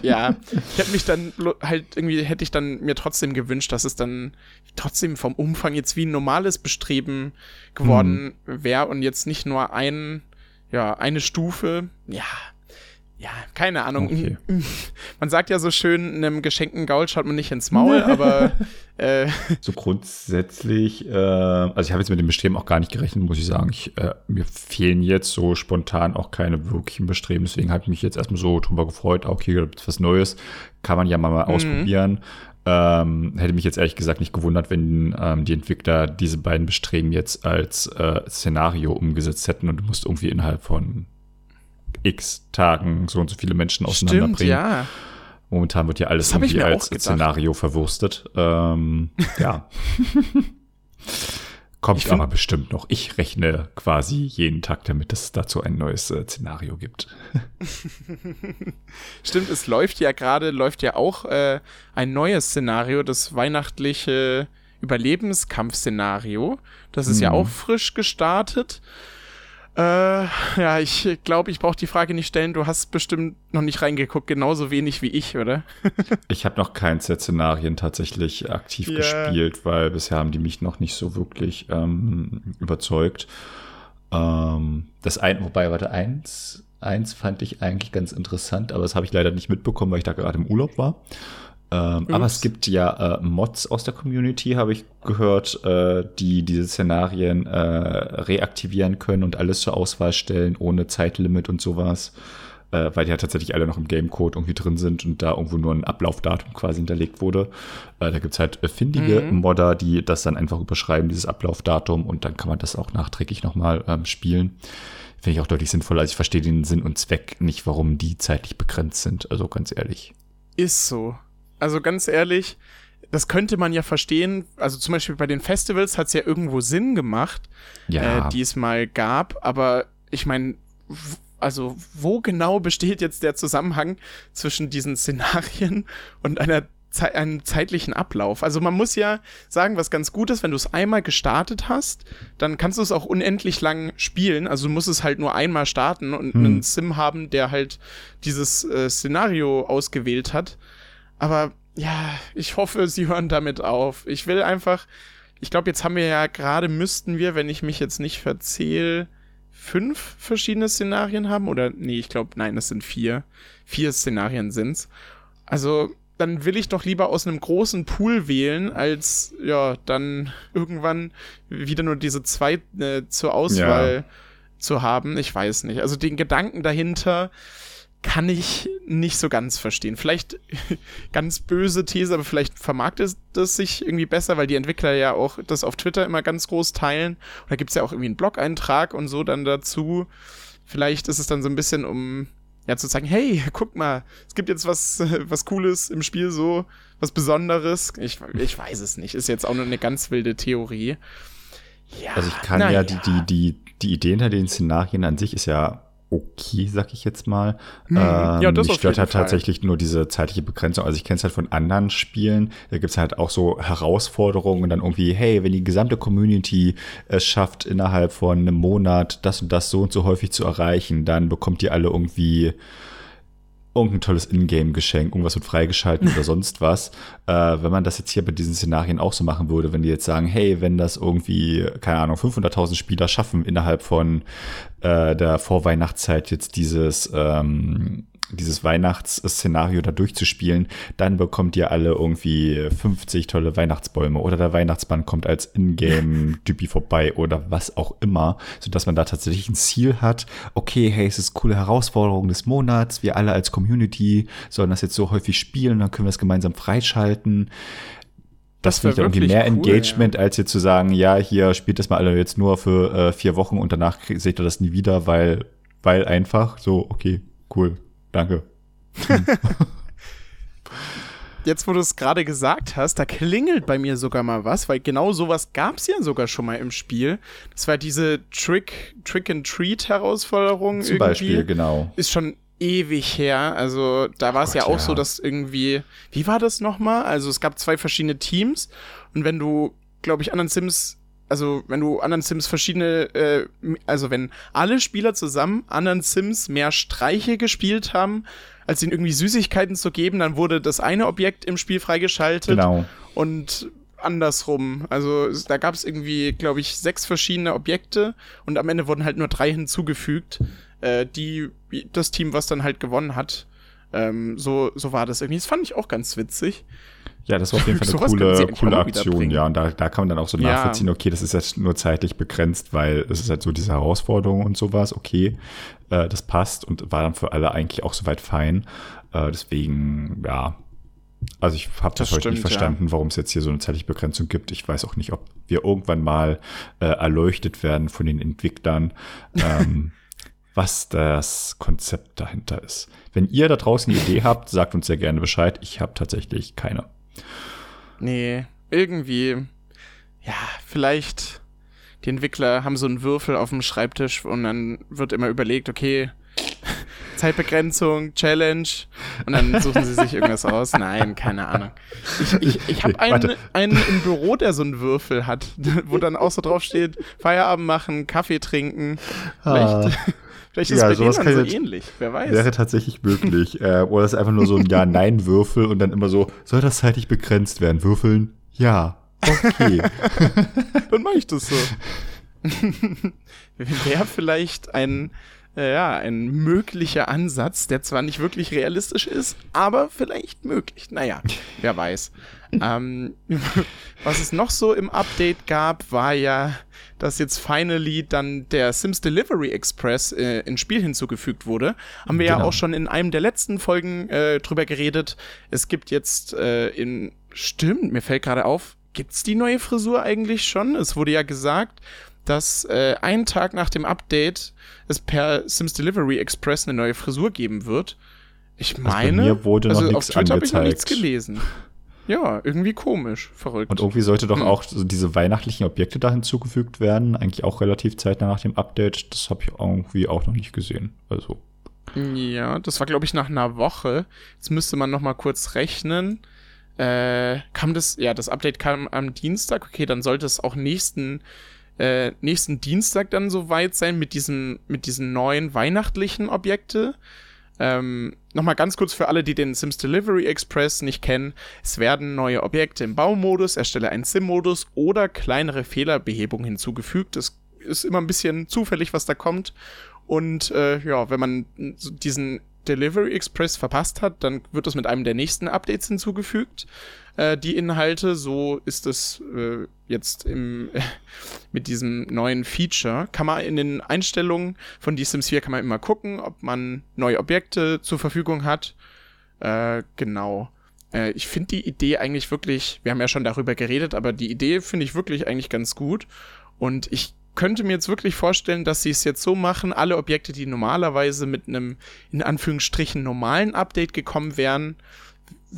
ja, ich hätte mich dann halt irgendwie mir trotzdem gewünscht, dass es dann trotzdem vom Umfang jetzt wie ein normales Bestreben geworden wäre und jetzt nicht nur eine Stufe, ja, keine Ahnung. Okay. Man sagt ja so schön, einem geschenkten Gaul schaut man nicht ins Maul, aber so grundsätzlich, also ich habe jetzt mit dem Bestreben auch gar nicht gerechnet, muss ich sagen. Mir fehlen jetzt so spontan auch keine wirklichen Bestreben, deswegen habe ich mich jetzt erstmal so drüber gefreut, auch hier gibt es was Neues, kann man ja mal ausprobieren. Hätte mich jetzt ehrlich gesagt nicht gewundert, wenn die Entwickler diese beiden Bestreben jetzt als Szenario umgesetzt hätten und du musst irgendwie innerhalb von X Tagen so und so viele Menschen auseinanderbringen. Stimmt, ja. Momentan wird ja alles irgendwie als Szenario verwurstet. Ja. Kommt aber bestimmt noch. Ich rechne quasi jeden Tag damit, dass es dazu ein neues Szenario gibt. Stimmt, es läuft ja auch ein neues Szenario, das weihnachtliche Überlebenskampfszenario. Das ist ja auch frisch gestartet. Ja, ich glaube, ich brauche die Frage nicht stellen. Du hast bestimmt noch nicht reingeguckt, genauso wenig wie ich, oder? Ich habe noch keins der Szenarien tatsächlich aktiv gespielt, weil bisher haben die mich noch nicht so wirklich überzeugt. Eins fand ich eigentlich ganz interessant, aber das habe ich leider nicht mitbekommen, weil ich da gerade im Urlaub war. Aber es gibt ja Mods aus der Community, habe ich gehört, die diese Szenarien reaktivieren können und alles zur Auswahl stellen, ohne Zeitlimit und sowas, weil die ja tatsächlich alle noch im Gamecode irgendwie drin sind und da irgendwo nur ein Ablaufdatum quasi hinterlegt wurde. Da gibt es halt findige Modder, die das dann einfach überschreiben, dieses Ablaufdatum, und dann kann man das auch nachträglich nochmal spielen. Finde ich auch deutlich sinnvoll. Also ich verstehe den Sinn und Zweck nicht, warum die zeitlich begrenzt sind, also ganz ehrlich. Ist so. Also ganz ehrlich, das könnte man ja verstehen. Also zum Beispiel bei den Festivals hat es ja irgendwo Sinn gemacht, die es mal gab. Aber ich meine, also wo genau besteht jetzt der Zusammenhang zwischen diesen Szenarien und einem zeitlichen Ablauf? Also man muss ja sagen, was ganz gut ist, wenn du es einmal gestartet hast, dann kannst du es auch unendlich lang spielen. Also du musst es halt nur einmal starten und einen Sim haben, der halt dieses Szenario ausgewählt hat. Aber ja, ich hoffe, sie hören damit auf. Ich will einfach, ich glaube, jetzt haben wir ja gerade, müssten wir, wenn ich mich jetzt nicht verzähle, 5 verschiedene Szenarien haben. Oder nee, ich glaube, nein, das sind 4. 4 Szenarien sind's. Also dann will ich doch lieber aus einem großen Pool wählen, als ja, dann irgendwann wieder nur diese 2 zur Auswahl zu haben. Ich weiß nicht. Also den Gedanken dahinter kann ich nicht so ganz verstehen. Vielleicht ganz böse These, aber vielleicht vermarktet das sich irgendwie besser, weil die Entwickler ja auch das auf Twitter immer ganz groß teilen. Und da gibt's ja auch irgendwie einen Blog-Eintrag und so dann dazu. Vielleicht ist es dann so ein bisschen, um ja zu sagen, hey, guck mal, es gibt jetzt was Cooles im Spiel, so was Besonderes. Ich weiß es nicht. Ist jetzt auch nur eine ganz wilde Theorie. Ja, also ich kann die Idee hinter den Szenarien an sich ist ja okay, sag ich jetzt mal. Ja, das mich stört halt tatsächlich nur diese zeitliche Begrenzung. Also ich kenne es halt von anderen Spielen. Da gibt es halt auch so Herausforderungen und dann irgendwie, hey, wenn die gesamte Community es schafft, innerhalb von einem Monat das und das so und so häufig zu erreichen, dann bekommt ihr alle irgendwie irgendein tolles Ingame-Geschenk, irgendwas wird freigeschalten oder sonst was. Wenn man das jetzt hier bei diesen Szenarien auch so machen würde, wenn die jetzt sagen, hey, wenn das irgendwie, keine Ahnung, 500.000 Spieler schaffen, innerhalb von der Vorweihnachtszeit jetzt dieses dieses Weihnachtsszenario da durchzuspielen, dann bekommt ihr alle irgendwie 50 tolle Weihnachtsbäume oder der Weihnachtsmann kommt als Ingame-Typi vorbei oder was auch immer, sodass man da tatsächlich ein Ziel hat. Okay, hey, es ist eine coole Herausforderung des Monats, wir alle als Community sollen das jetzt so häufig spielen, dann können wir es gemeinsam freischalten. Das finde ich da irgendwie mehr cool, Engagement, als hier zu sagen, ja, hier spielt das mal alle jetzt nur für 4 Wochen und danach seht ihr das nie wieder, weil einfach so, okay, cool, danke. Jetzt, wo du es gerade gesagt hast, da klingelt bei mir sogar mal was, weil genau sowas gab es ja sogar schon mal im Spiel. Das war diese Trick-and-Treat-Herausforderung irgendwie. Zum Beispiel, genau. Ist schon ewig her, also da war es ja auch so, dass irgendwie, wie war das nochmal? Also es gab 2 verschiedene Teams und wenn du, glaube ich, anderen Sims verschiedene, also wenn alle Spieler zusammen anderen Sims mehr Streiche gespielt haben, als ihnen irgendwie Süßigkeiten zu geben, dann wurde das eine Objekt im Spiel freigeschaltet. Genau. Und andersrum. Also da gab es irgendwie, glaube ich, 6 verschiedene Objekte und am Ende wurden halt nur 3 hinzugefügt, die das Team, was dann halt gewonnen hat. So war das irgendwie. Das fand ich auch ganz witzig. Ja, das war auf jeden Fall eine coole Aktion. Ja, und da kann man dann auch so nachvollziehen, okay, das ist jetzt nur zeitlich begrenzt, weil es ist halt so diese Herausforderung und sowas. Okay, das passt und war dann für alle eigentlich auch soweit fein. Deswegen, ja. Also ich habe das heute nicht verstanden, warum es jetzt hier so eine zeitliche Begrenzung gibt. Ich weiß auch nicht, ob wir irgendwann mal erleuchtet werden von den Entwicklern, was das Konzept dahinter ist. Wenn ihr da draußen eine Idee habt, sagt uns sehr gerne Bescheid. Ich habe tatsächlich keine. Nee, irgendwie, ja, vielleicht die Entwickler haben so einen Würfel auf dem Schreibtisch und dann wird immer überlegt, okay, Zeitbegrenzung, Challenge und dann suchen sie sich irgendwas aus. Nein, keine Ahnung. Ich habe einen im Büro, der so einen Würfel hat, wo dann auch so drauf steht, Feierabend machen, Kaffee trinken. Vielleicht ist es bei denen so ähnlich, wer weiß. Wäre tatsächlich möglich. Oder es ist einfach nur so ein Ja-Nein-Würfel und dann immer so, soll das zeitlich begrenzt werden? Würfeln? Ja. Okay. Dann mache ich das so. Wäre vielleicht ein möglicher Ansatz, der zwar nicht wirklich realistisch ist, aber vielleicht möglich. Naja, wer weiß. Was es noch so im Update gab, war ja, dass jetzt finally dann der Sims Delivery Express ins Spiel hinzugefügt wurde. Haben wir ja auch schon in einem der letzten Folgen drüber geredet. Es gibt jetzt mir fällt gerade auf, gibt's die neue Frisur eigentlich schon? Es wurde ja gesagt, dass einen Tag nach dem Update es per Sims Delivery Express eine neue Frisur geben wird. Ich meine, also bei mir wurde noch nichts angezeigt. Auf Twitter habe ich noch nichts gelesen. Ja, irgendwie komisch, verrückt. Und irgendwie sollte doch auch so diese weihnachtlichen Objekte da hinzugefügt werden, eigentlich auch relativ zeitnah nach dem Update. Das habe ich irgendwie auch noch nicht gesehen. Also. Ja, das war, glaube ich, nach einer Woche. Jetzt müsste man noch mal kurz rechnen. Das Update kam am Dienstag. Okay, dann sollte es auch nächsten Dienstag dann soweit sein mit diesen neuen weihnachtlichen Objekte. Nochmal ganz kurz für alle, die den Sims Delivery Express nicht kennen. Es werden neue Objekte im Baumodus, erstelle einen Sim-Modus oder kleinere Fehlerbehebung hinzugefügt. Es ist immer ein bisschen zufällig, was da kommt. Und wenn man diesen Delivery Express verpasst hat, dann wird das mit einem der nächsten Updates hinzugefügt. Die Inhalte, so ist es jetzt mit diesem neuen Feature. Kann man in den Einstellungen von Die Sims 4 kann man immer gucken, ob man neue Objekte zur Verfügung hat. Genau. Ich finde die Idee eigentlich wirklich, wir haben ja schon darüber geredet, aber die Idee finde ich wirklich eigentlich ganz gut. Und ich könnte mir jetzt wirklich vorstellen, dass sie es jetzt so machen, alle Objekte, die normalerweise mit einem, in Anführungsstrichen, normalen Update gekommen wären,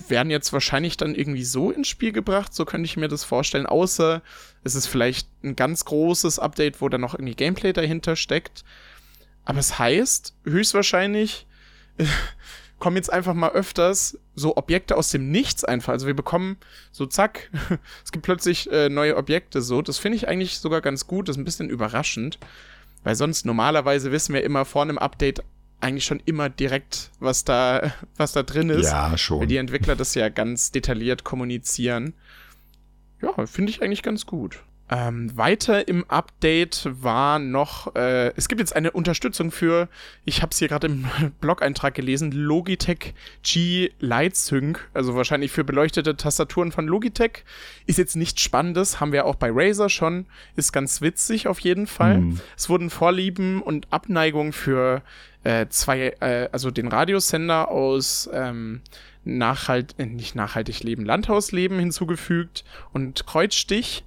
werden jetzt wahrscheinlich dann irgendwie so ins Spiel gebracht, so könnte ich mir das vorstellen, außer es ist vielleicht ein ganz großes Update, wo dann noch irgendwie Gameplay dahinter steckt. Aber es heißt, höchstwahrscheinlich kommen jetzt einfach mal öfters so Objekte aus dem Nichts einfach. Also wir bekommen so zack, es gibt plötzlich neue Objekte so. Das finde ich eigentlich sogar ganz gut, das ist ein bisschen überraschend, weil sonst normalerweise wissen wir immer vor einem Update eigentlich schon immer direkt, was da drin ist. Ja, schon. Weil die Entwickler das ja ganz detailliert kommunizieren. Ja, finde ich eigentlich ganz gut. Weiter im Update war noch, es gibt jetzt eine Unterstützung für, ich habe es hier gerade im Blog-Eintrag gelesen, Logitech G Lightsync, also wahrscheinlich für beleuchtete Tastaturen von Logitech. Ist jetzt nichts Spannendes, haben wir auch bei Razer schon, ist ganz witzig auf jeden Fall. Es wurden Vorlieben und Abneigungen für also den Radiosender aus nicht nachhaltig leben, Landhausleben hinzugefügt und Kreuzstich.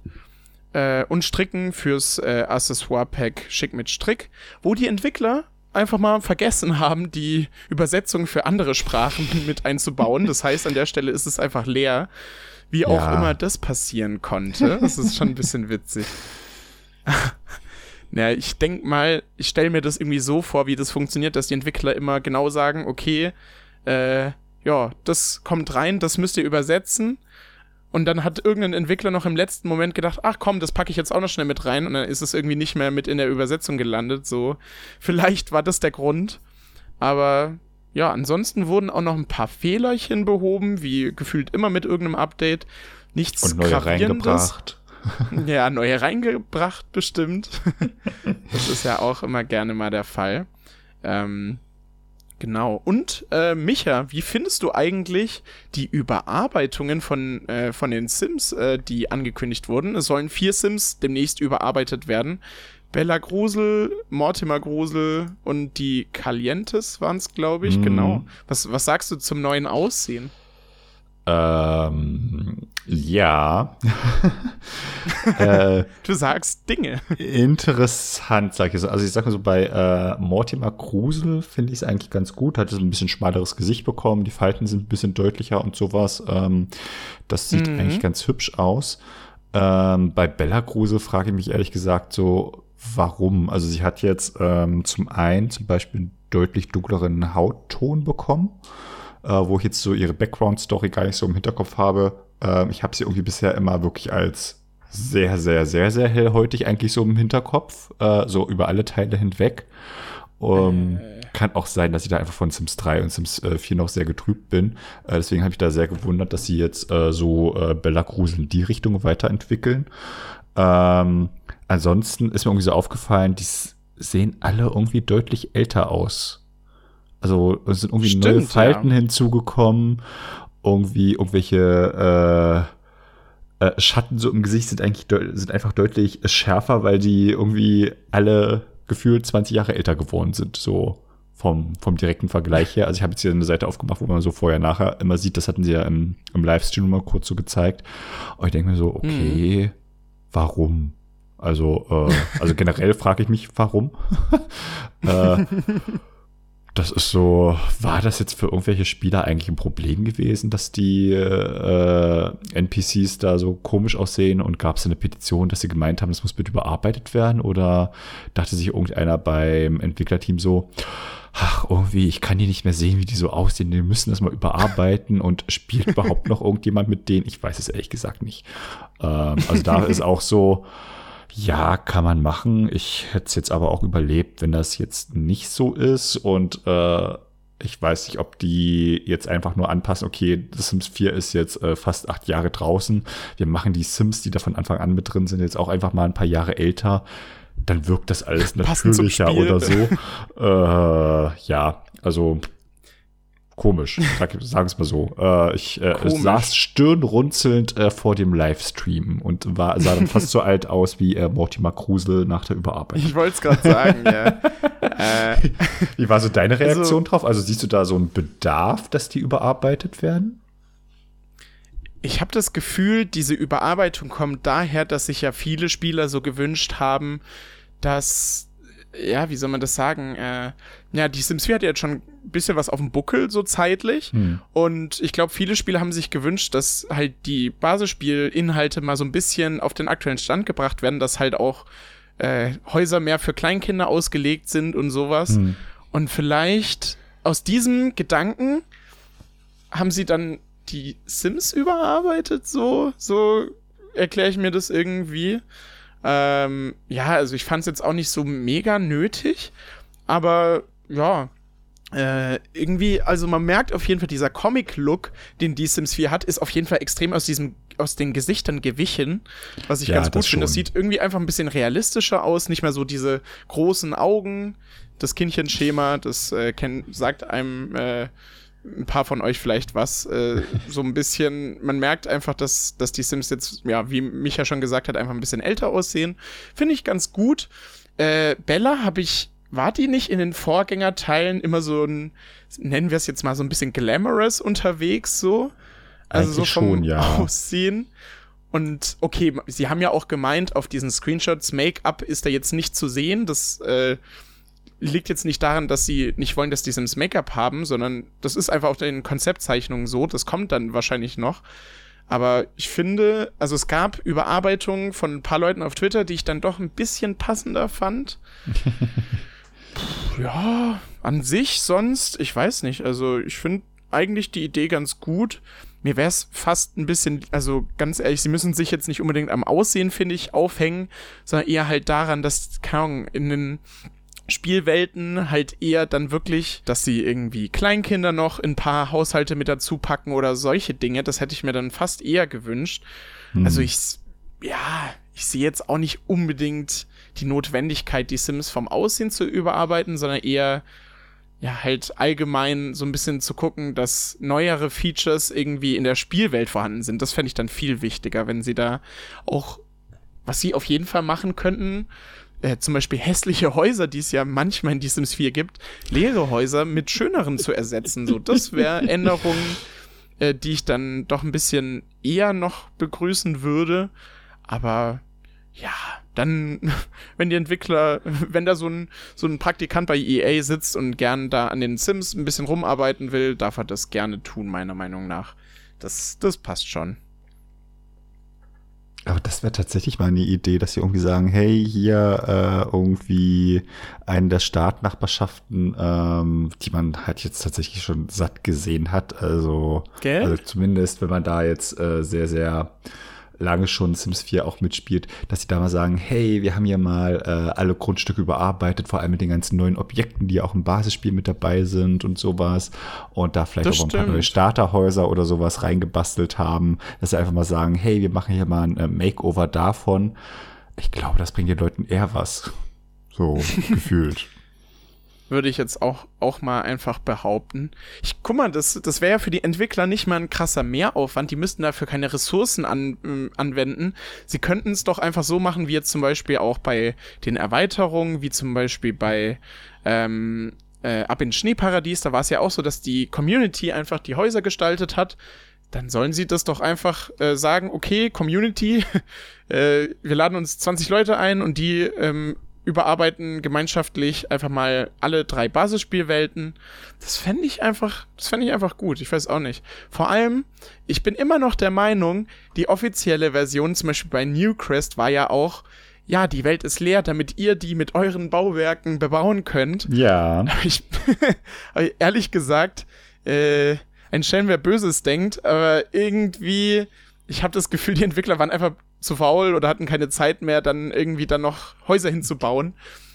Und Stricken fürs Accessoire-Pack Schick mit Strick, wo die Entwickler einfach mal vergessen haben, die Übersetzung für andere Sprachen mit einzubauen. Das heißt, an der Stelle ist es einfach leer, wie auch immer das passieren konnte. Das ist schon ein bisschen witzig. Naja, ich denke mal, ich stelle mir das irgendwie so vor, wie das funktioniert, dass die Entwickler immer genau sagen, okay, das kommt rein, das müsst ihr übersetzen. Und dann hat irgendein Entwickler noch im letzten Moment gedacht, ach komm, das packe ich jetzt auch noch schnell mit rein. Und dann ist es irgendwie nicht mehr mit in der Übersetzung gelandet. So, vielleicht war das der Grund. Aber ja, ansonsten wurden auch noch ein paar Fehlerchen behoben, wie gefühlt immer mit irgendeinem Update. Nichts und neue reingebracht. Ja, neue reingebracht bestimmt. Das ist ja auch immer gerne mal der Fall. Genau. Und Micha, wie findest du eigentlich die Überarbeitungen von den Sims, die angekündigt wurden? Es sollen 4 Sims demnächst überarbeitet werden. Bella Grusel, Mortimer Grusel und die Calientes waren es, glaube ich. Genau. Was sagst du zum neuen Aussehen? Ja. Du sagst Dinge. Interessant, sag ich so. Also ich sag mal so, bei Mortimer Grusel finde ich es eigentlich ganz gut. Hat so ein bisschen schmaleres Gesicht bekommen. Die Falten sind ein bisschen deutlicher und sowas. Das sieht eigentlich ganz hübsch aus. Bei Bella Grusel frage ich mich ehrlich gesagt so, warum? Also sie hat jetzt zum einen zum Beispiel einen deutlich dunkleren Hautton bekommen. Wo ich jetzt so ihre Background-Story gar nicht so im Hinterkopf habe. Ich habe sie irgendwie bisher immer wirklich als sehr, sehr, sehr, sehr hellhäutig eigentlich so im Hinterkopf, so über alle Teile hinweg. Kann auch sein, dass ich da einfach von Sims 3 und Sims 4 noch sehr getrübt bin. Deswegen habe ich da sehr gewundert, dass sie jetzt so Bella Grusel in die Richtung weiterentwickeln. Ansonsten ist mir irgendwie so aufgefallen, die sehen alle irgendwie deutlich älter aus. Also es sind irgendwie neue Falten hinzugekommen, irgendwie irgendwelche Schatten so im Gesicht sind einfach deutlich schärfer, weil die irgendwie alle gefühlt 20 Jahre älter geworden sind, so vom direkten Vergleich her. Also ich habe jetzt hier eine Seite aufgemacht, wo man so vorher, nachher immer sieht, das hatten sie ja im Livestream mal kurz so gezeigt. Und ich denke mir so, okay, warum? Also generell frage ich mich, warum? Das ist so, war das jetzt für irgendwelche Spieler eigentlich ein Problem gewesen, dass die NPCs da so komisch aussehen, und gab es eine Petition, dass sie gemeint haben, das muss bitte überarbeitet werden, oder dachte sich irgendeiner beim Entwicklerteam so, ach irgendwie, ich kann die nicht mehr sehen, wie die so aussehen, die müssen das mal überarbeiten, und spielt überhaupt noch irgendjemand mit denen? Ich weiß es ehrlich gesagt nicht. Also da ist auch so, ja, kann man machen. Ich hätte es jetzt aber auch überlebt, wenn das jetzt nicht so ist. Und ich weiß nicht, ob die jetzt einfach nur anpassen, okay, das Sims 4 ist jetzt fast 8 Jahre draußen. Wir machen die Sims, die da von Anfang an mit drin sind, jetzt auch einfach mal ein paar Jahre älter. Dann wirkt das alles natürlicher oder so. Ja, also komisch, sagen es mal so. Ich saß stirnrunzelnd vor dem Livestream und sah dann fast so alt aus wie Mortimer Grusel nach der Überarbeitung. Ich wollte es gerade sagen, ja. Wie war so deine Reaktion drauf? Also siehst du da so einen Bedarf, dass die überarbeitet werden? Ich habe das Gefühl, diese Überarbeitung kommt daher, dass sich ja viele Spieler so gewünscht haben, dass, ja, wie soll man das sagen? Die Sims 4 hat ja jetzt schon ein bisschen was auf dem Buckel, so zeitlich. Und ich glaube, viele Spieler haben sich gewünscht, dass halt die Basisspielinhalte mal so ein bisschen auf den aktuellen Stand gebracht werden, dass halt auch Häuser mehr für Kleinkinder ausgelegt sind und sowas. Und vielleicht aus diesem Gedanken haben sie dann die Sims überarbeitet, so erkläre ich mir das irgendwie. Also ich fand es jetzt auch nicht so mega nötig, aber ja, irgendwie, also man merkt auf jeden Fall, dieser Comic-Look, den die Sims 4 hat, ist auf jeden Fall extrem aus den Gesichtern gewichen, was ich ja, ganz gut finde. Das sieht irgendwie einfach ein bisschen realistischer aus, nicht mehr so diese großen Augen, das Kindchenschema, das sagt einem ein paar von euch vielleicht was, so ein bisschen, man merkt einfach, dass die Sims jetzt, ja, wie Micha schon gesagt hat, einfach ein bisschen älter aussehen. Finde ich ganz gut. Bella war die nicht in den Vorgängerteilen immer so ein, nennen wir es jetzt mal so ein bisschen glamorous unterwegs so? Also eigentlich so vom schon, ja. Aussehen. Und okay, sie haben ja auch gemeint, auf diesen Screenshots, Make-up ist da jetzt nicht zu sehen. Das liegt jetzt nicht daran, dass sie nicht wollen, dass die Sims Make-up haben, sondern das ist einfach auf den Konzeptzeichnungen so. Das kommt dann wahrscheinlich noch. Aber ich finde, also es gab Überarbeitungen von ein paar Leuten auf Twitter, die ich dann doch ein bisschen passender fand. Ja, an sich sonst, ich weiß nicht. Also ich finde eigentlich die Idee ganz gut. Mir wäre es fast ein bisschen, also ganz ehrlich, sie müssen sich jetzt nicht unbedingt am Aussehen, finde ich, aufhängen, sondern eher halt daran, dass, keine Ahnung, in den Spielwelten halt eher dann wirklich, dass sie irgendwie Kleinkinder noch in ein paar Haushalte mit dazu packen oder solche Dinge. Das hätte ich mir dann fast eher gewünscht. Hm. Also ich sehe jetzt auch nicht unbedingt die Notwendigkeit, die Sims vom Aussehen zu überarbeiten, sondern eher ja halt allgemein so ein bisschen zu gucken, dass neuere Features irgendwie in der Spielwelt vorhanden sind. Das fände ich dann viel wichtiger, wenn sie da auch, was sie auf jeden Fall machen könnten, zum Beispiel hässliche Häuser, die es ja manchmal in die Sims 4 gibt, leere Häuser mit schöneren zu ersetzen. So, das wäre Änderungen, die ich dann doch ein bisschen eher noch begrüßen würde. Aber ja, dann, wenn die Entwickler, wenn da so ein Praktikant bei EA sitzt und gern da an den Sims ein bisschen rumarbeiten will, darf er das gerne tun, meiner Meinung nach. Das passt schon. Aber das wäre tatsächlich mal eine Idee, dass sie irgendwie sagen, hey, hier irgendwie einen der Startnachbarschaften, die man halt jetzt tatsächlich schon satt gesehen hat. Also zumindest, wenn man da jetzt sehr, sehr lange schon Sims 4 auch mitspielt, dass sie da mal sagen, hey, wir haben ja mal alle Grundstücke überarbeitet, vor allem mit den ganzen neuen Objekten, die auch im Basisspiel mit dabei sind und sowas. Und da vielleicht auch ein paar neue Starterhäuser oder sowas reingebastelt haben. Dass sie einfach mal sagen, hey, wir machen hier mal ein Makeover davon. Ich glaube, das bringt den Leuten eher was. So gefühlt. Würde ich jetzt auch mal einfach behaupten. Guck mal, das wäre ja für die Entwickler nicht mal ein krasser Mehraufwand. Die müssten dafür keine Ressourcen anwenden. Sie könnten es doch einfach so machen, wie jetzt zum Beispiel auch bei den Erweiterungen, wie zum Beispiel bei Ab ins Schneeparadies. Da war es ja auch so, dass die Community einfach die Häuser gestaltet hat. Dann sollen sie das doch einfach sagen, okay, Community, wir laden uns 20 Leute ein und die überarbeiten gemeinschaftlich einfach mal alle 3 Basisspielwelten. Das fände ich einfach gut. Ich weiß auch nicht. Vor allem, ich bin immer noch der Meinung, die offizielle Version, zum Beispiel bei Newcrest, war ja auch, ja, die Welt ist leer, damit ihr die mit euren Bauwerken bebauen könnt. Ja. Aber ehrlich gesagt, ein Schelm, wer Böses denkt, aber irgendwie, ich habe das Gefühl, die Entwickler waren einfach zu faul oder hatten keine Zeit mehr, dann noch Häuser hinzubauen.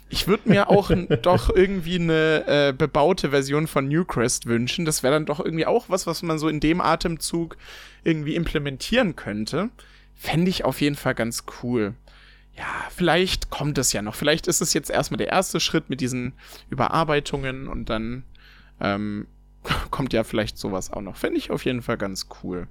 Ich würde mir auch doch irgendwie eine bebaute Version von Newcrest wünschen. Das wäre dann doch irgendwie auch was man so in dem Atemzug irgendwie implementieren könnte. Fände ich auf jeden Fall ganz cool. Ja, vielleicht kommt es ja noch. Vielleicht ist es jetzt erstmal der erste Schritt mit diesen Überarbeitungen und dann kommt ja vielleicht sowas auch noch. Fände ich auf jeden Fall ganz cool.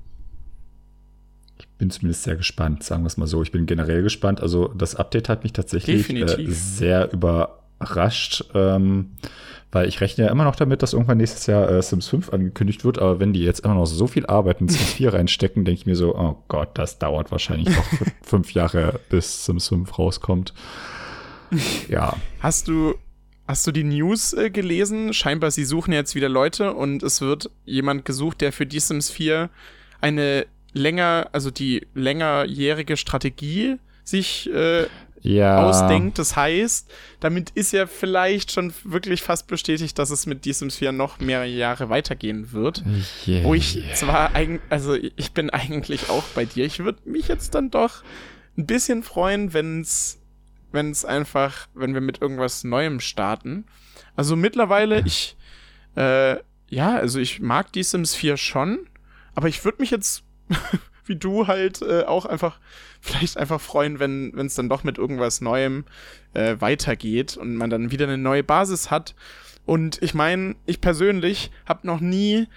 Bin zumindest sehr gespannt, sagen wir es mal so. Ich bin generell gespannt. Also das Update hat mich tatsächlich sehr überrascht, weil ich rechne ja immer noch damit, dass irgendwann nächstes Jahr Sims 5 angekündigt wird. Aber wenn die jetzt immer noch so viel Arbeit in Sims 4 reinstecken, denke ich mir so, oh Gott, das dauert wahrscheinlich noch 5 Jahre, bis Sims 5 rauskommt. Ja. Hast du die News gelesen? Scheinbar, sie suchen jetzt wieder Leute und es wird jemand gesucht, der für die Sims 4 die längerjährige Strategie sich ausdenkt. Das heißt, damit ist ja vielleicht schon wirklich fast bestätigt, dass es mit Die Sims 4 noch mehrere Jahre weitergehen wird. Yeah. Wo ich zwar ich bin eigentlich auch bei dir. Ich würde mich jetzt dann doch ein bisschen freuen, wenn wir mit irgendwas Neuem starten. Also mittlerweile, Ja, also ich mag die Sims 4 schon, aber ich würde mich jetzt, wie du halt, auch einfach, vielleicht einfach freuen, wenn es dann doch mit irgendwas Neuem weitergeht und man dann wieder eine neue Basis hat. Und ich meine, ich persönlich habe noch nie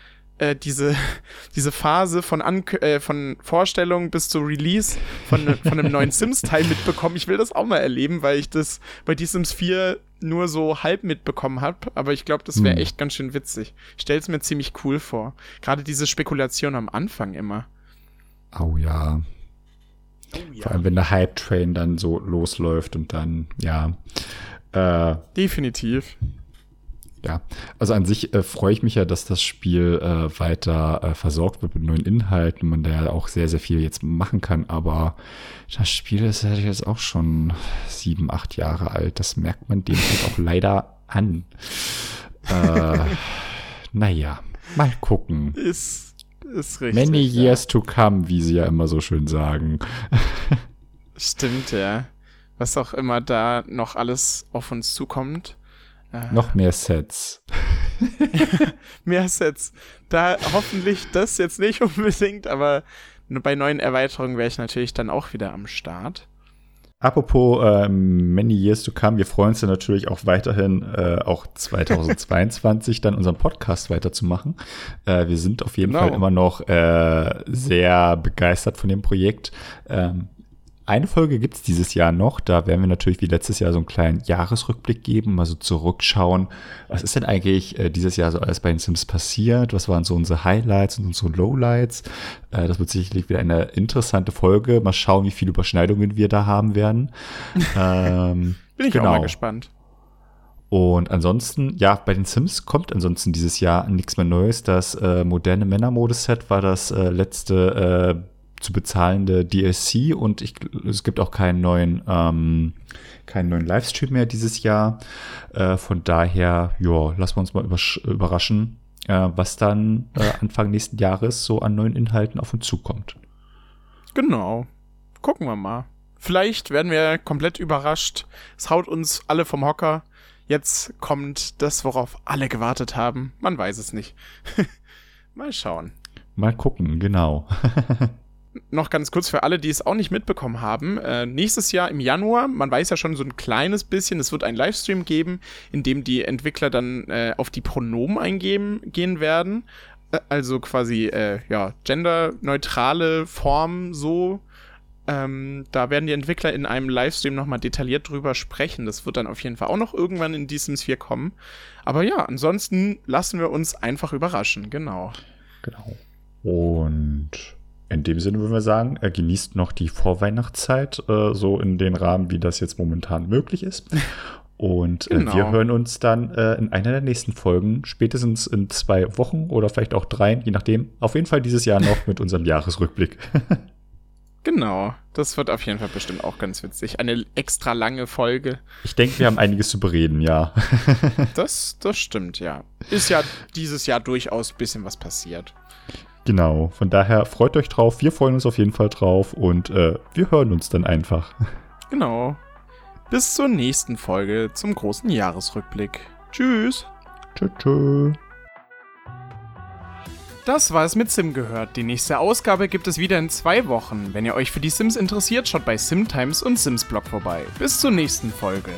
diese Phase von Vorstellung bis zu Release von einem neuen Sims-Teil mitbekommen. Ich will das auch mal erleben, weil ich das bei Die Sims 4 nur so halb mitbekommen habe. Aber ich glaube, das wäre echt ganz schön witzig. Ich stelle es mir ziemlich cool vor. Gerade diese Spekulation am Anfang immer. Oh ja. Vor allem, wenn der Hype-Train dann so losläuft und dann, ja. Definitiv. Ja, also an sich freue ich mich ja, dass das Spiel weiter versorgt wird mit neuen Inhalten, man da ja auch sehr, sehr viel jetzt machen kann, aber das Spiel ist ja jetzt auch schon 7, 8 Jahre alt, das merkt man dem halt auch leider an. Naja, mal gucken. Ist richtig. Many years to come, wie sie ja immer so schön sagen. Stimmt, ja. Was auch immer da noch alles auf uns zukommt. Noch mehr Sets. Mehr Sets. Da hoffentlich das jetzt nicht unbedingt, aber bei neuen Erweiterungen wäre ich natürlich dann auch wieder am Start. Apropos Many Years to Come, wir freuen uns ja natürlich auch weiterhin, auch 2022 dann unseren Podcast weiterzumachen. Wir sind auf jeden Fall immer noch sehr begeistert von dem Projekt. Eine Folge gibt's dieses Jahr noch, da werden wir natürlich wie letztes Jahr so einen kleinen Jahresrückblick geben, mal so zurückschauen, was ist denn eigentlich dieses Jahr so alles bei den Sims passiert, was waren so unsere Highlights und unsere Lowlights, das wird sicherlich wieder eine interessante Folge, mal schauen, wie viele Überschneidungen wir da haben werden. Bin ich auch mal gespannt. Und ansonsten, ja, bei den Sims kommt ansonsten dieses Jahr nichts mehr Neues, das moderne Männermodeset war das letzte zu bezahlende DLC und es gibt auch keinen neuen Livestream mehr dieses Jahr. Von daher, ja, lassen wir uns mal überraschen, was dann Anfang nächsten Jahres so an neuen Inhalten auf uns zukommt. Genau. Gucken wir mal. Vielleicht werden wir komplett überrascht. Es haut uns alle vom Hocker. Jetzt kommt das, worauf alle gewartet haben. Man weiß es nicht. Mal schauen. Mal gucken, genau. Noch ganz kurz für alle, die es auch nicht mitbekommen haben, nächstes Jahr im Januar, man weiß ja schon so ein kleines bisschen, es wird einen Livestream geben, in dem die Entwickler dann auf die Pronomen gehen werden, also quasi ja, genderneutrale Formen so. Da werden die Entwickler in einem Livestream nochmal detailliert drüber sprechen. Das wird dann auf jeden Fall auch noch irgendwann in Die Sims 4 kommen. Aber ja, ansonsten lassen wir uns einfach überraschen, genau. Und in dem Sinne würden wir sagen, genießt noch die Vorweihnachtszeit, so in den Rahmen, wie das jetzt momentan möglich ist. Und wir hören uns dann in einer der nächsten Folgen, spätestens in 2 Wochen oder vielleicht auch 3, je nachdem. Auf jeden Fall dieses Jahr noch mit unserem Jahresrückblick. Genau, das wird auf jeden Fall bestimmt auch ganz witzig. Eine extra lange Folge. Ich denke, wir haben einiges zu bereden, ja. Das stimmt, ja. Ist ja dieses Jahr durchaus ein bisschen was passiert. Genau, von daher freut euch drauf, wir freuen uns auf jeden Fall drauf und wir hören uns dann einfach. Genau. Bis zur nächsten Folge zum großen Jahresrückblick. Tschüss. Tschüss. Das war es mit Sim gehört. Die nächste Ausgabe gibt es wieder in 2 Wochen. Wenn ihr euch für die Sims interessiert, schaut bei SimTimes und Simsblog vorbei. Bis zur nächsten Folge.